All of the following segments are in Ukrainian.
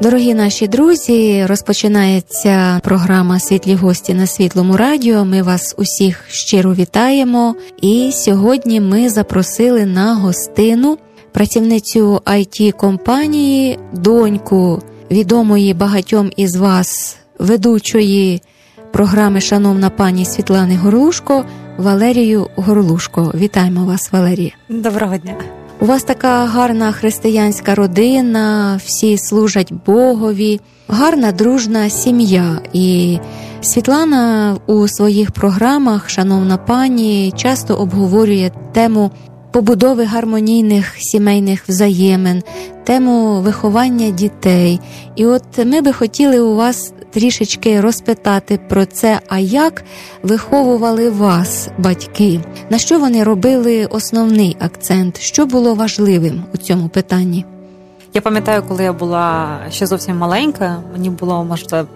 Дорогі наші друзі, розпочинається програма «Світлі гості» на Світлому радіо. Ми вас усіх щиро вітаємо. І сьогодні ми запросили на гостину працівницю IT-компанії, доньку відомої багатьом із вас ведучої програми «Шановна пані» Світлани Горлушко, Валерію Горлушко. Вітаємо вас, Валерія. Доброго дня. У вас така гарна християнська родина, всі служать Богові, гарна дружна сім'я. І Світлана у своїх програмах, шановна пані, часто обговорює тему побудови гармонійних сімейних взаємин, тему виховання дітей. І от ми би хотіли у вас трішечки розпитати про це, а як виховували вас батьки? На що вони робили основний акцент? Що було важливим у цьому питанні? Я пам'ятаю, коли я була ще зовсім маленька, мені було, можливо,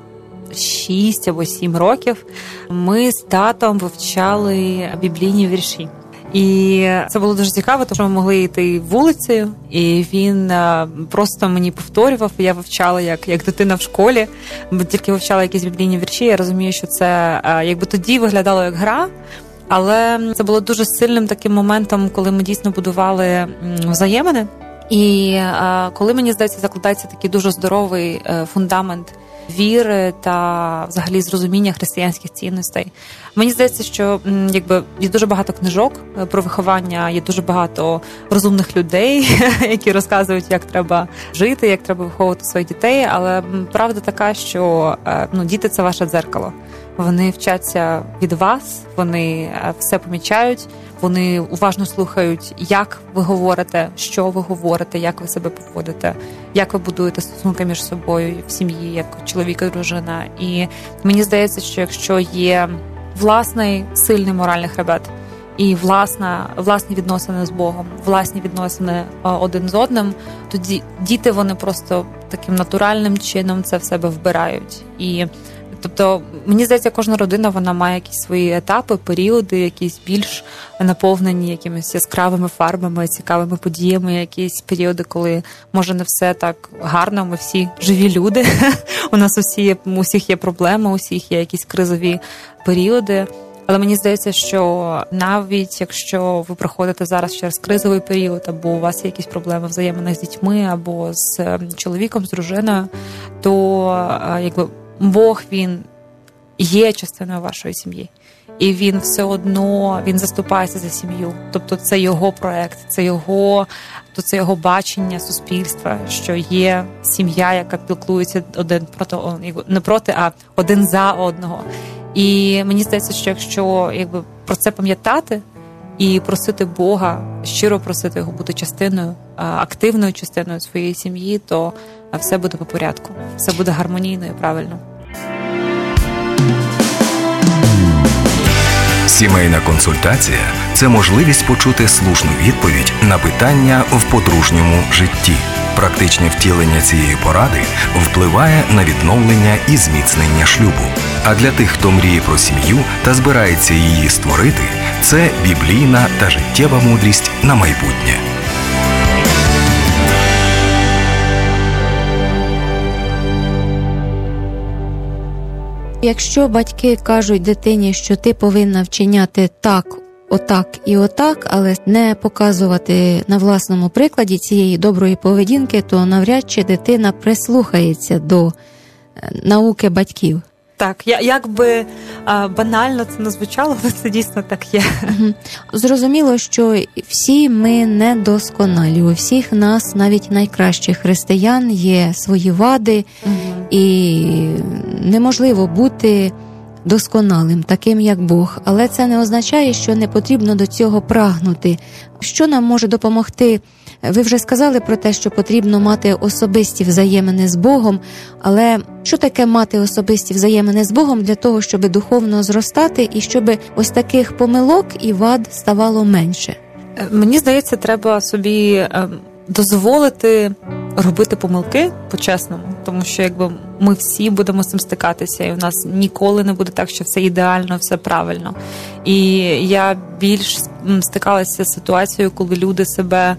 6 або 7 років, ми з татом вивчали біблійні вірші. І це було дуже цікаво, тому що ми могли йти вулицею, і він просто мені повторював, я вивчала як дитина в школі, тільки вивчала якісь біблійні вірші, я розумію, що це якби тоді виглядало як гра, але це було дуже сильним таким моментом, коли ми дійсно будували взаємини. І коли, мені здається, закладається такий дуже здоровий фундамент віри та взагалі зрозуміння християнських цінностей. Мені здається, що якби є дуже багато книжок про виховання, є дуже багато розумних людей, які розказують, як треба жити, як треба виховувати своїх дітей, але правда така, що діти – це ваше дзеркало. Вони вчаться від вас, вони все помічають, вони уважно слухають, як ви говорите, що ви говорите, як ви себе поводите, як ви будуєте стосунки між собою в сім'ї, як чоловік і дружина. І мені здається, що якщо є власний сильний моральний хребет і власні відносини з Богом, власні відносини один з одним, тоді діти, вони просто таким натуральним чином це в себе вбирають. І тобто, мені здається, кожна родина, вона має якісь свої етапи, періоди, якісь більш наповнені якимись яскравими фарбами, цікавими подіями, якісь періоди, коли, може, не все так гарно, ми всі живі люди, у нас усіх є проблеми, у всіх є якісь кризові періоди. Але мені здається, що навіть якщо ви проходите зараз через кризовий період, або у вас є якісь проблеми взаємини з дітьми, або з чоловіком, з дружиною, то якби Бог, він є частиною вашої сім'ї, і він все одно, він заступається за сім'ю. Тобто це його проект, це його бачення суспільства, що є сім'я, яка піклується один за одного. І мені здається, що якщо про це пам'ятати і просити Бога, щиро просити його бути частиною, активною частиною своєї сім'ї, то все буде по порядку, все буде гармонійно і правильно. Сімейна консультація – це можливість почути слушну відповідь на питання в подружньому житті. Практичне втілення цієї поради впливає на відновлення і зміцнення шлюбу. А для тих, хто мріє про сім'ю та збирається її створити, це біблійна та життєва мудрість на майбутнє. Якщо батьки кажуть дитині, що ти повинна вчиняти так, отак і отак, але не показувати на власному прикладі цієї доброї поведінки, то навряд чи дитина прислухається до науки батьків. Так, як би банально це не звучало, але це дійсно так є. Зрозуміло, що всі ми недосконалі. У всіх нас, навіть найкращих християн, є свої вади, і неможливо бути досконалим, таким як Бог. Але це не означає, що не потрібно до цього прагнути. Що нам може допомогти? Ви вже сказали про те, що потрібно мати особисті взаємини з Богом, але що таке мати особисті взаємини з Богом для того, щоб духовно зростати і щоб ось таких помилок і вад ставало менше? Мені здається, треба собі дозволити робити помилки по-чесному, тому що якби ми всі будемо з цим стикатися, і у нас ніколи не буде так, що все ідеально, все правильно. І я більш стикалася з ситуацією, коли люди себе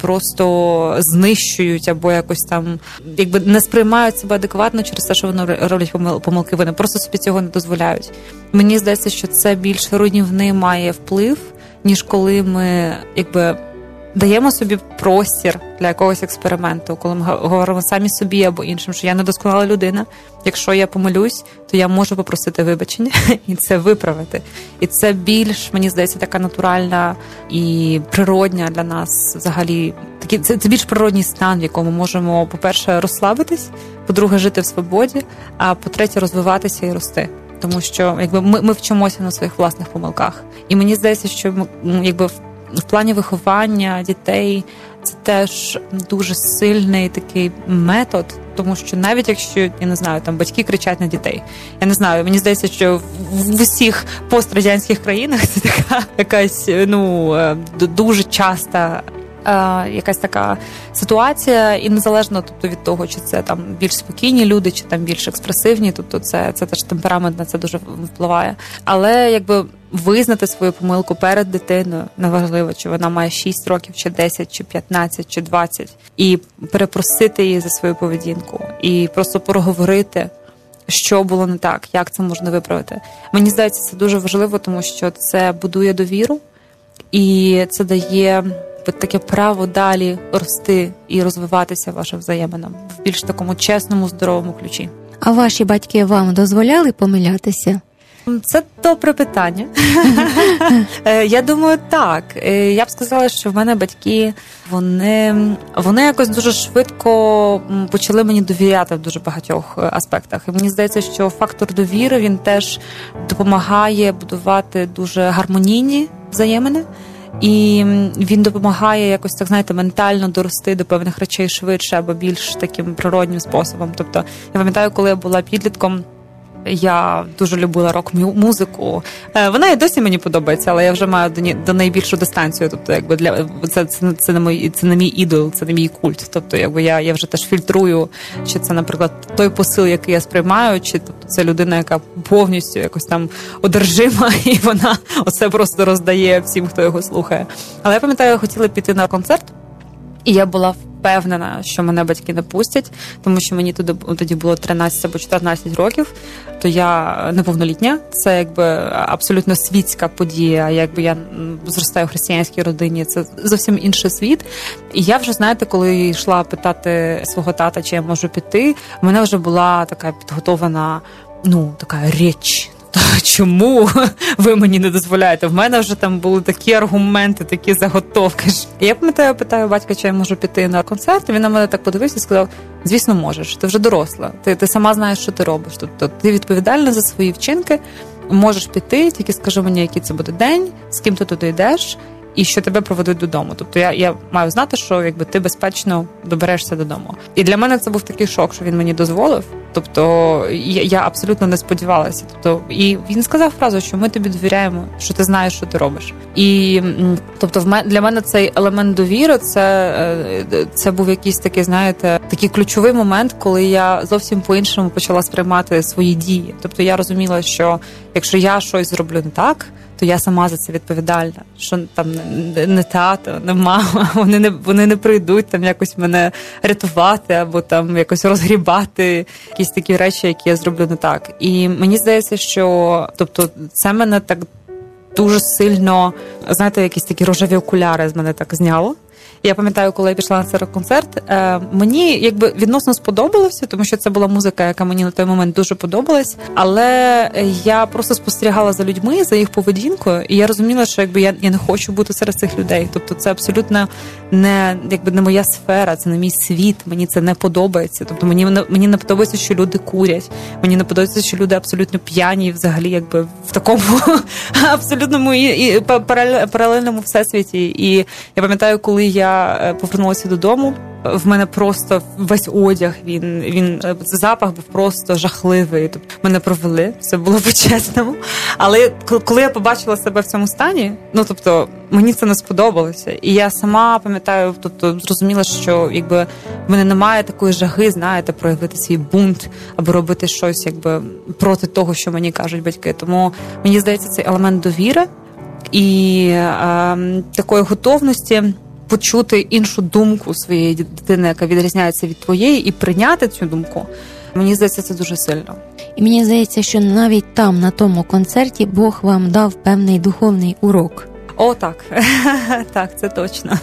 просто знищують або якось там, якби не сприймають себе адекватно через те, що вони роблять помилки, вони просто собі цього не дозволяють. Мені здається, що це більш руйнівний має вплив, ніж коли ми, якби, даємо собі простір для якогось експерименту, коли ми говоримо самі собі або іншим, що я недосконала людина. Якщо я помилюсь, то я можу попросити вибачення і це виправити. І це більш, мені здається, така натуральна і природня для нас взагалі. Це більш природній стан, в якому можемо, по-перше, розслабитись, по-друге, жити в свободі, а по-третє, розвиватися і рости. Тому що якби ми вчимося на своїх власних помилках. І мені здається, що ми, якби, в плані виховання дітей це теж дуже сильний такий метод, тому що навіть якщо, я не знаю, там батьки кричать на дітей, я не знаю, мені здається, що в усіх пострадянських країнах це така якась, ну, дуже часта якась така ситуація, і незалежно, тобто, від того, чи це там більш спокійні люди, чи там більш експресивні, тобто це теж темперамент на це дуже впливає. Але якби визнати свою помилку перед дитиною, неважливо, чи вона має 6 років, чи 10, чи 15, чи 20, і перепросити її за свою поведінку, і просто проговорити, що було не так, як це можна виправити. Мені здається, це дуже важливо, тому що це будує довіру, і це дає таке право далі рости і розвиватися вашим взаєминам в більш такому чесному, здоровому ключі. А ваші батьки вам дозволяли помилятися? Це добре питання. Я думаю, так. Я б сказала, що в мене батьки, вони якось дуже швидко почали мені довіряти в дуже багатьох аспектах. І мені здається, що фактор довіри, він теж допомагає будувати дуже гармонійні взаємини. І він допомагає якось, так знаєте, ментально дорости до певних речей швидше або більш таким природнім способом. Тобто, я пам'ятаю, коли я була підлітком, я дуже любила рок-музику. Вона і досі мені подобається, але я вже маю до неї більшу дистанцію. Тобто, якби це не мій ідол, це не мій культ. Тобто, якби я вже теж фільтрую, чи це, наприклад, той посил, який я сприймаю, чи тобто це людина, яка повністю якось там одержима, і вона оце просто роздає всім, хто його слухає. Але я пам'ятаю, я хотіла піти на концерт, і я була впевнена, що мене батьки не пустять, тому що мені тоді було 13 або 14 років, то я неповнолітня, це якби абсолютно світська подія, якби я зростаю в християнській родині, це зовсім інший світ. І я вже, знаєте, коли йшла питати свого тата, чи я можу піти, в мене вже була така підготована, ну, така річ. Чому ви мені не дозволяєте? В мене вже там були такі аргументи, такі заготовки. І я пам'ятаю, питаю батька, чи я можу піти на концерт, і він на мене так подивився і сказав: звісно, можеш, ти вже доросла, ти сама знаєш, що ти робиш. Тобто ти відповідальна за свої вчинки, можеш піти, тільки скажи мені, який це буде день, з ким ти туди йдеш, і що тебе проведуть додому. Тобто я маю знати, що якби ти безпечно доберешся додому. І для мене це був такий шок, що він мені дозволив. Тобто я абсолютно не сподівалася. Тобто, і він сказав фразу, що ми тобі довіряємо, що ти знаєш, що ти робиш. І тобто для мене цей елемент довіри, це був якийсь такий, знаєте, такий ключовий момент, коли я зовсім по-іншому почала сприймати свої дії. Тобто я розуміла, що якщо я щось зроблю не так, то я сама за це відповідальна, що там не тато, не мама, вони не прийдуть там якось мене рятувати або там якось розгрібати якісь такі речі, які я зроблю не так. І мені здається, що, тобто, це мене так дуже сильно, знаєте, якісь такі рожеві окуляри з мене так зняло. Я пам'ятаю, коли я пішла на цей концерт, мені якби відносно сподобалося, тому що це була музика, яка мені на той момент дуже подобалась. Але я просто спостерігала за людьми, за їх поведінкою, і я розуміла, що якби я не хочу бути серед цих людей. Тобто це абсолютно не якби не моя сфера, це не мій світ. Мені це не подобається. Тобто мені не подобається, що люди курять. Мені не подобається, що люди абсолютно п'яні, і взагалі якби в такому абсолютному і паралельному всесвіті. І я пам'ятаю, коли я повернулася додому, в мене просто весь одяг, він запах був просто жахливий. Тобто мене провели, все було по-чесному. Але коли я побачила себе в цьому стані, ну тобто мені це не сподобалося. І я сама пам'ятаю, тобто зрозуміла, що якби в мене немає такої жаги, знаєте, проявити свій бунт або робити щось якби проти того, що мені кажуть батьки. Тому мені здається, цей елемент довіри і такої готовності почути іншу думку своєї дитини, яка відрізняється від твоєї, і прийняти цю думку, мені здається, це дуже сильно. І мені здається, що навіть там, на тому концерті, Бог вам дав певний духовний урок. О, так. Так, це точно.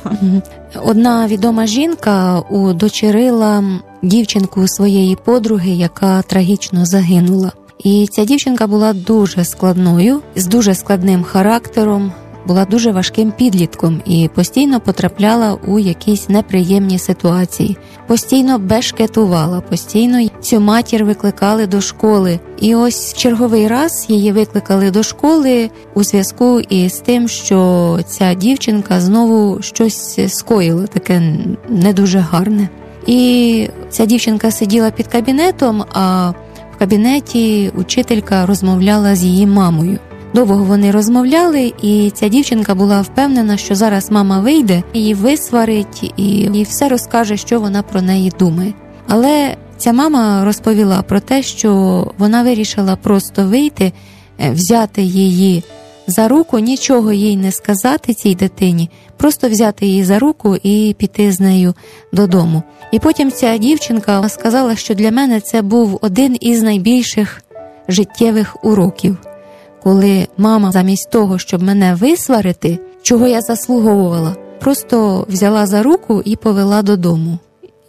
Одна відома жінка удочерила дівчинку своєї подруги, яка трагічно загинула. І ця дівчинка була дуже складною, з дуже складним характером, була дуже важким підлітком і постійно потрапляла у якісь неприємні ситуації. Постійно бешкетувала, постійно цю матір викликали до школи. І ось черговий раз її викликали до школи у зв'язку із тим, що ця дівчинка знову щось скоїла, таке не дуже гарне. І ця дівчинка сиділа під кабінетом, а в кабінеті учителька розмовляла з її мамою. Довго вони розмовляли, і ця дівчинка була впевнена, що зараз мама вийде, її висварить і все розкаже, що вона про неї думає. Але ця мама розповіла про те, що вона вирішила просто вийти, взяти її за руку, нічого їй не сказати цій дитині, просто взяти її за руку і піти з нею додому. І потім ця дівчинка сказала, що для мене це був один із найбільших життєвих уроків. Коли мама замість того, щоб мене висварити, чого я заслуговувала, просто взяла за руку і повела додому.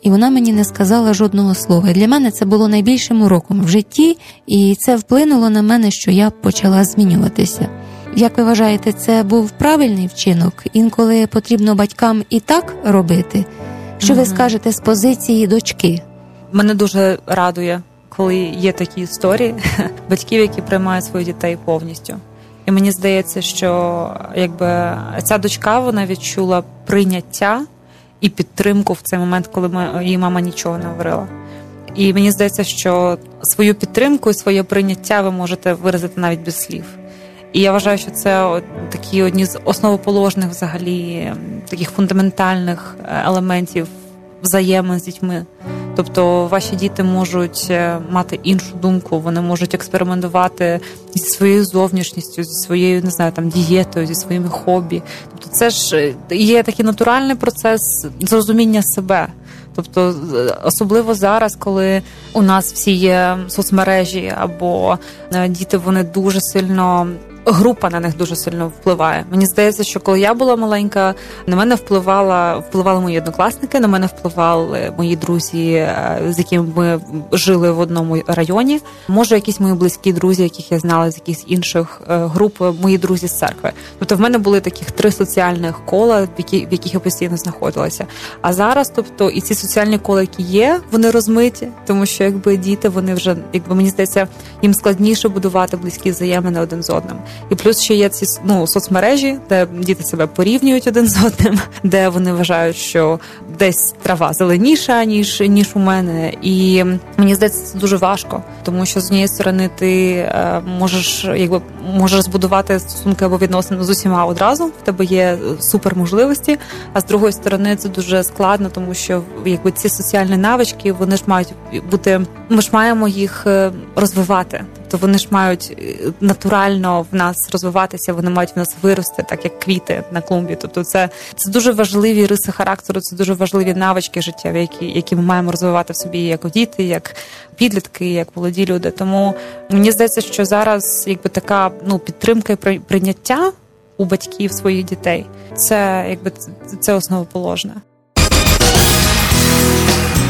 І вона мені не сказала жодного слова. І для мене це було найбільшим уроком в житті, і це вплинуло на мене, що я почала змінюватися. Як ви вважаєте, це був правильний вчинок? Інколи потрібно батькам і так робити? Що ви скажете з позиції дочки? Мене дуже радує, коли є такі історії батьків, які приймають своїх дітей повністю. І мені здається, що якби ця дочка, вона відчула прийняття і підтримку в цей момент, коли її мама нічого не говорила. І мені здається, що свою підтримку і своє прийняття ви можете виразити навіть без слів. І я вважаю, що це такі одні з основоположних взагалі, таких фундаментальних елементів взаємин з дітьми. Тобто ваші діти можуть мати іншу думку, вони можуть експериментувати зі своєю зовнішністю, зі своєю, не знаю, там, дієтою, зі своїми хобі. Тобто це ж є такий натуральний процес зрозуміння себе. Тобто особливо зараз, коли у нас всі є соцмережі або діти, вони дуже сильно... Група на них дуже сильно впливає. Мені здається, що коли я була маленька, на мене впливали мої однокласники, на мене впливали мої друзі, з якими ми жили в одному районі. Може, якісь мої близькі друзі, яких я знала з якихось інших груп, мої друзі з церкви. Тобто в мене були таких 3 соціальних кола, в яких я постійно знаходилася. А зараз, тобто, і ці соціальні кола, які є, вони розмиті, тому що якби діти, вони вже, якби мені здається, їм складніше будувати близькі взаємини один з одним. І плюс ще є ці соцмережі, де діти себе порівнюють один з одним, де вони вважають, що десь трава зеленіша, ніж у мене. І мені здається, це дуже важко, тому що з однієї сторони ти можеш збудувати стосунки або відносини з усіма одразу, в тебе є супер можливості, а з другої сторони це дуже складно, тому що якби ці соціальні навички, вони ж мають бути, ми ж маємо їх розвивати. То вони ж мають натурально в нас розвиватися, вони мають в нас вирости, так як квіти на клумбі. Тобто це дуже важливі риси характеру, це дуже важливі навички життєві, які ми маємо розвивати в собі як діти, як підлітки, як молоді люди. Тому мені здається, що зараз якби така підтримка і прийняття у батьків своїх дітей. Це якби це основоположне.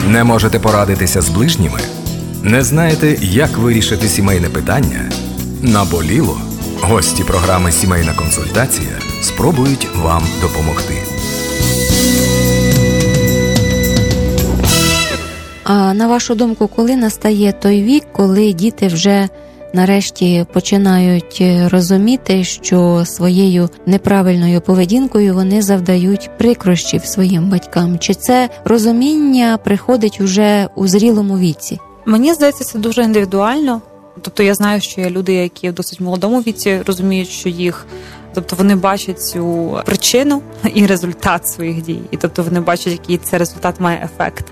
Не можете порадитися з ближніми? Не знаєте, як вирішити сімейне питання? Наболіло? Гості програми «Сімейна консультація» спробують вам допомогти. А на вашу думку, коли настає той вік, коли діти вже нарешті починають розуміти, що своєю неправильною поведінкою вони завдають прикрощів своїм батькам? Чи це розуміння приходить уже у зрілому віці? Мені здається, це дуже індивідуально. Тобто я знаю, що є люди, які в досить молодому віці розуміють, що їх, тобто вони бачать цю причину і результат своїх дій. І тобто вони бачать, який цей результат має ефект.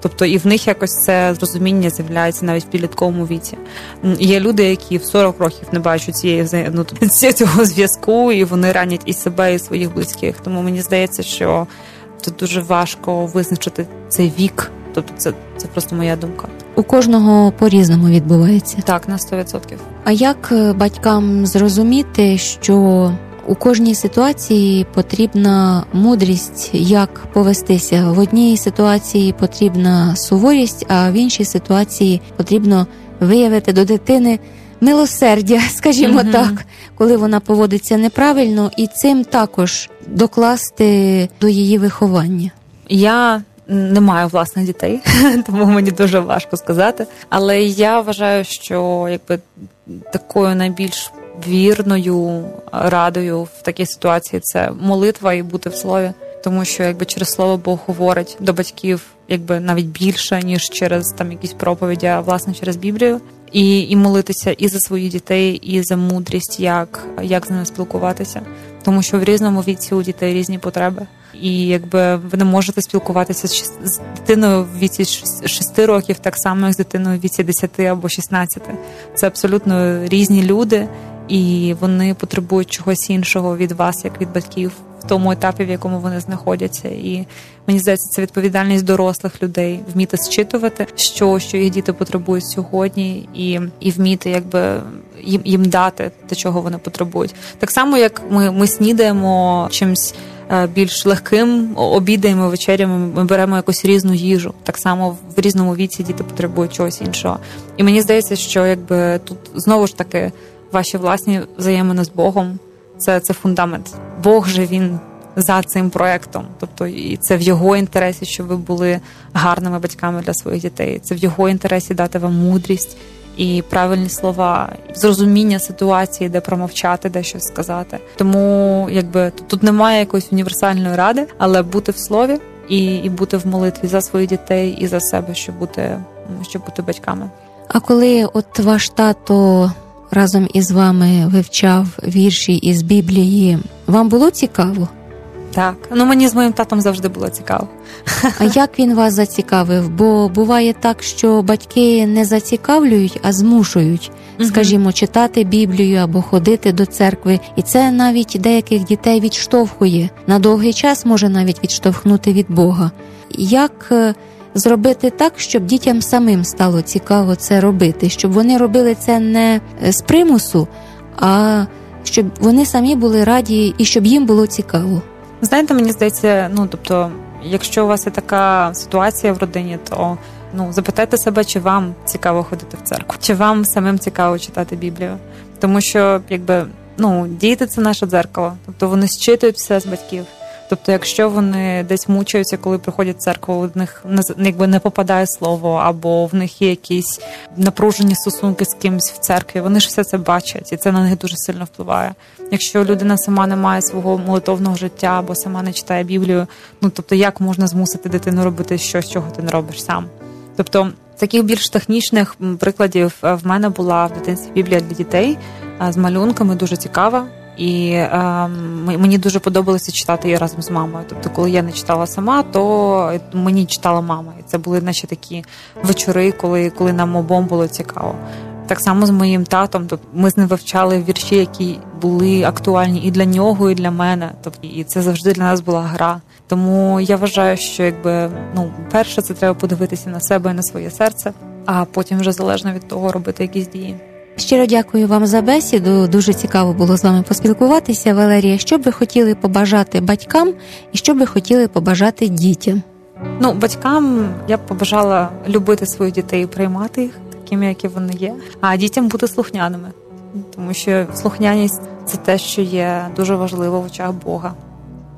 Тобто і в них якось це розуміння з'являється навіть в підлітковому віці. Є люди, які в 40 років не бачать цього зв'язку, і вони ранять і себе, і своїх близьких. Тому мені здається, що тут дуже важко визначити цей вік. Тобто це просто моя думка. У кожного по-різному відбувається? Так, на 100%. А як батькам зрозуміти, що у кожній ситуації потрібна мудрість, як повестися? В одній ситуації потрібна суворість, а в іншій ситуації потрібно виявити до дитини милосердя, скажімо так, коли вона поводиться неправильно, і цим також докласти до її виховання? Я не маю власних дітей, тому мені дуже важко сказати. Але я вважаю, що якби такою найбільш вірною радою в такій ситуації це молитва і бути в слові. Тому що якби через слово Бог говорить до батьків якби навіть більше, ніж через там якісь проповіді, а власне через Біблію. І молитися і за своїх дітей, і за мудрість, як з ними спілкуватися. Тому що в різному віці у дітей різні потреби. І якби ви не можете спілкуватися з дитиною в віці 6 років так само, як з дитиною в віці 10 або 16. Це абсолютно різні люди, і вони потребують чогось іншого від вас, як від батьків, в тому етапі, в якому вони знаходяться. І мені здається, це відповідальність дорослих людей вміти зчитувати, що їх діти потребують сьогодні, і вміти якби їм дати те, чого вони потребують. Так само, як ми снідаємо чимось більш легким, обідаємо, вечеряємо, ми беремо якусь різну їжу. Так само в різному віці діти потребують чогось іншого. І мені здається, що якби тут знову ж таки ваші власні взаємини з Богом. Це фундамент. Бог же він за цим проектом. Тобто і це в його інтересі, щоб ви були гарними батьками для своїх дітей. Це в його інтересі дати вам мудрість і правильні слова, зрозуміння ситуації, де промовчати, де щось сказати. Тому якби тут немає якоїсь універсальної ради, але бути в слові і бути в молитві за своїх дітей і за себе, щоб бути батьками. А коли от ваш тато разом із вами вивчав вірші із Біблії, вам було цікаво? Так. Мені з моїм татом завжди було цікаво. А як він вас зацікавив? Бо буває так, що батьки не зацікавлюють, а змушують, скажімо, читати Біблію або ходити до церкви. І це навіть деяких дітей відштовхує. На довгий час може навіть відштовхнути від Бога. Як зробити так, щоб дітям самим стало цікаво це робити? Щоб вони робили це не з примусу, а щоб вони самі були раді і щоб їм було цікаво? Знаєте, мені здається, якщо у вас є така ситуація в родині, то запитайте себе, чи вам цікаво ходити в церкву, чи вам самим цікаво читати Біблію. Тому що, діти – це наше дзеркало. Тобто вони зчитують все з батьків. Тобто, якщо вони десь мучаються, коли приходять в церкву, в них не попадає слово, або в них є якісь напружені стосунки з кимось в церкві, вони ж все це бачать, і це на них дуже сильно впливає. Якщо людина сама не має свого молитовного життя, або сама не читає Біблію, як можна змусити дитину робити щось, чого ти не робиш сам? Тобто, таких більш технічних прикладів в мене була в дитинстві Біблія для дітей з малюнками, дуже цікава. І мені дуже подобалося читати її разом з мамою. Тобто, коли я не читала сама, то мені читала мама. І це були наші такі вечори, коли нам обом було цікаво. Так само з моїм татом. Тобто, ми з ним вивчали вірші, які були актуальні і для нього, і для мене. Тобто, і це завжди для нас була гра. Тому я вважаю, що перше це треба подивитися на себе і на своє серце, а потім вже залежно від того робити якісь дії. Щиро дякую вам за бесіду. Дуже цікаво було з вами поспілкуватися, Валерія. Що б ви хотіли побажати батькам і що б ви хотіли побажати дітям? Ну, батькам я б побажала любити своїх дітей і приймати їх такими, які вони є. А дітям бути слухняними, тому що слухняність – це те, що є дуже важливо в очах Бога.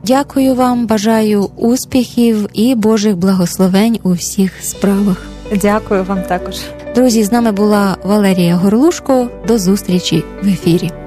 Дякую вам, бажаю успіхів і Божих благословень у всіх справах. Дякую вам також. Друзі, з нами була Валерія Горлушко. До зустрічі в ефірі.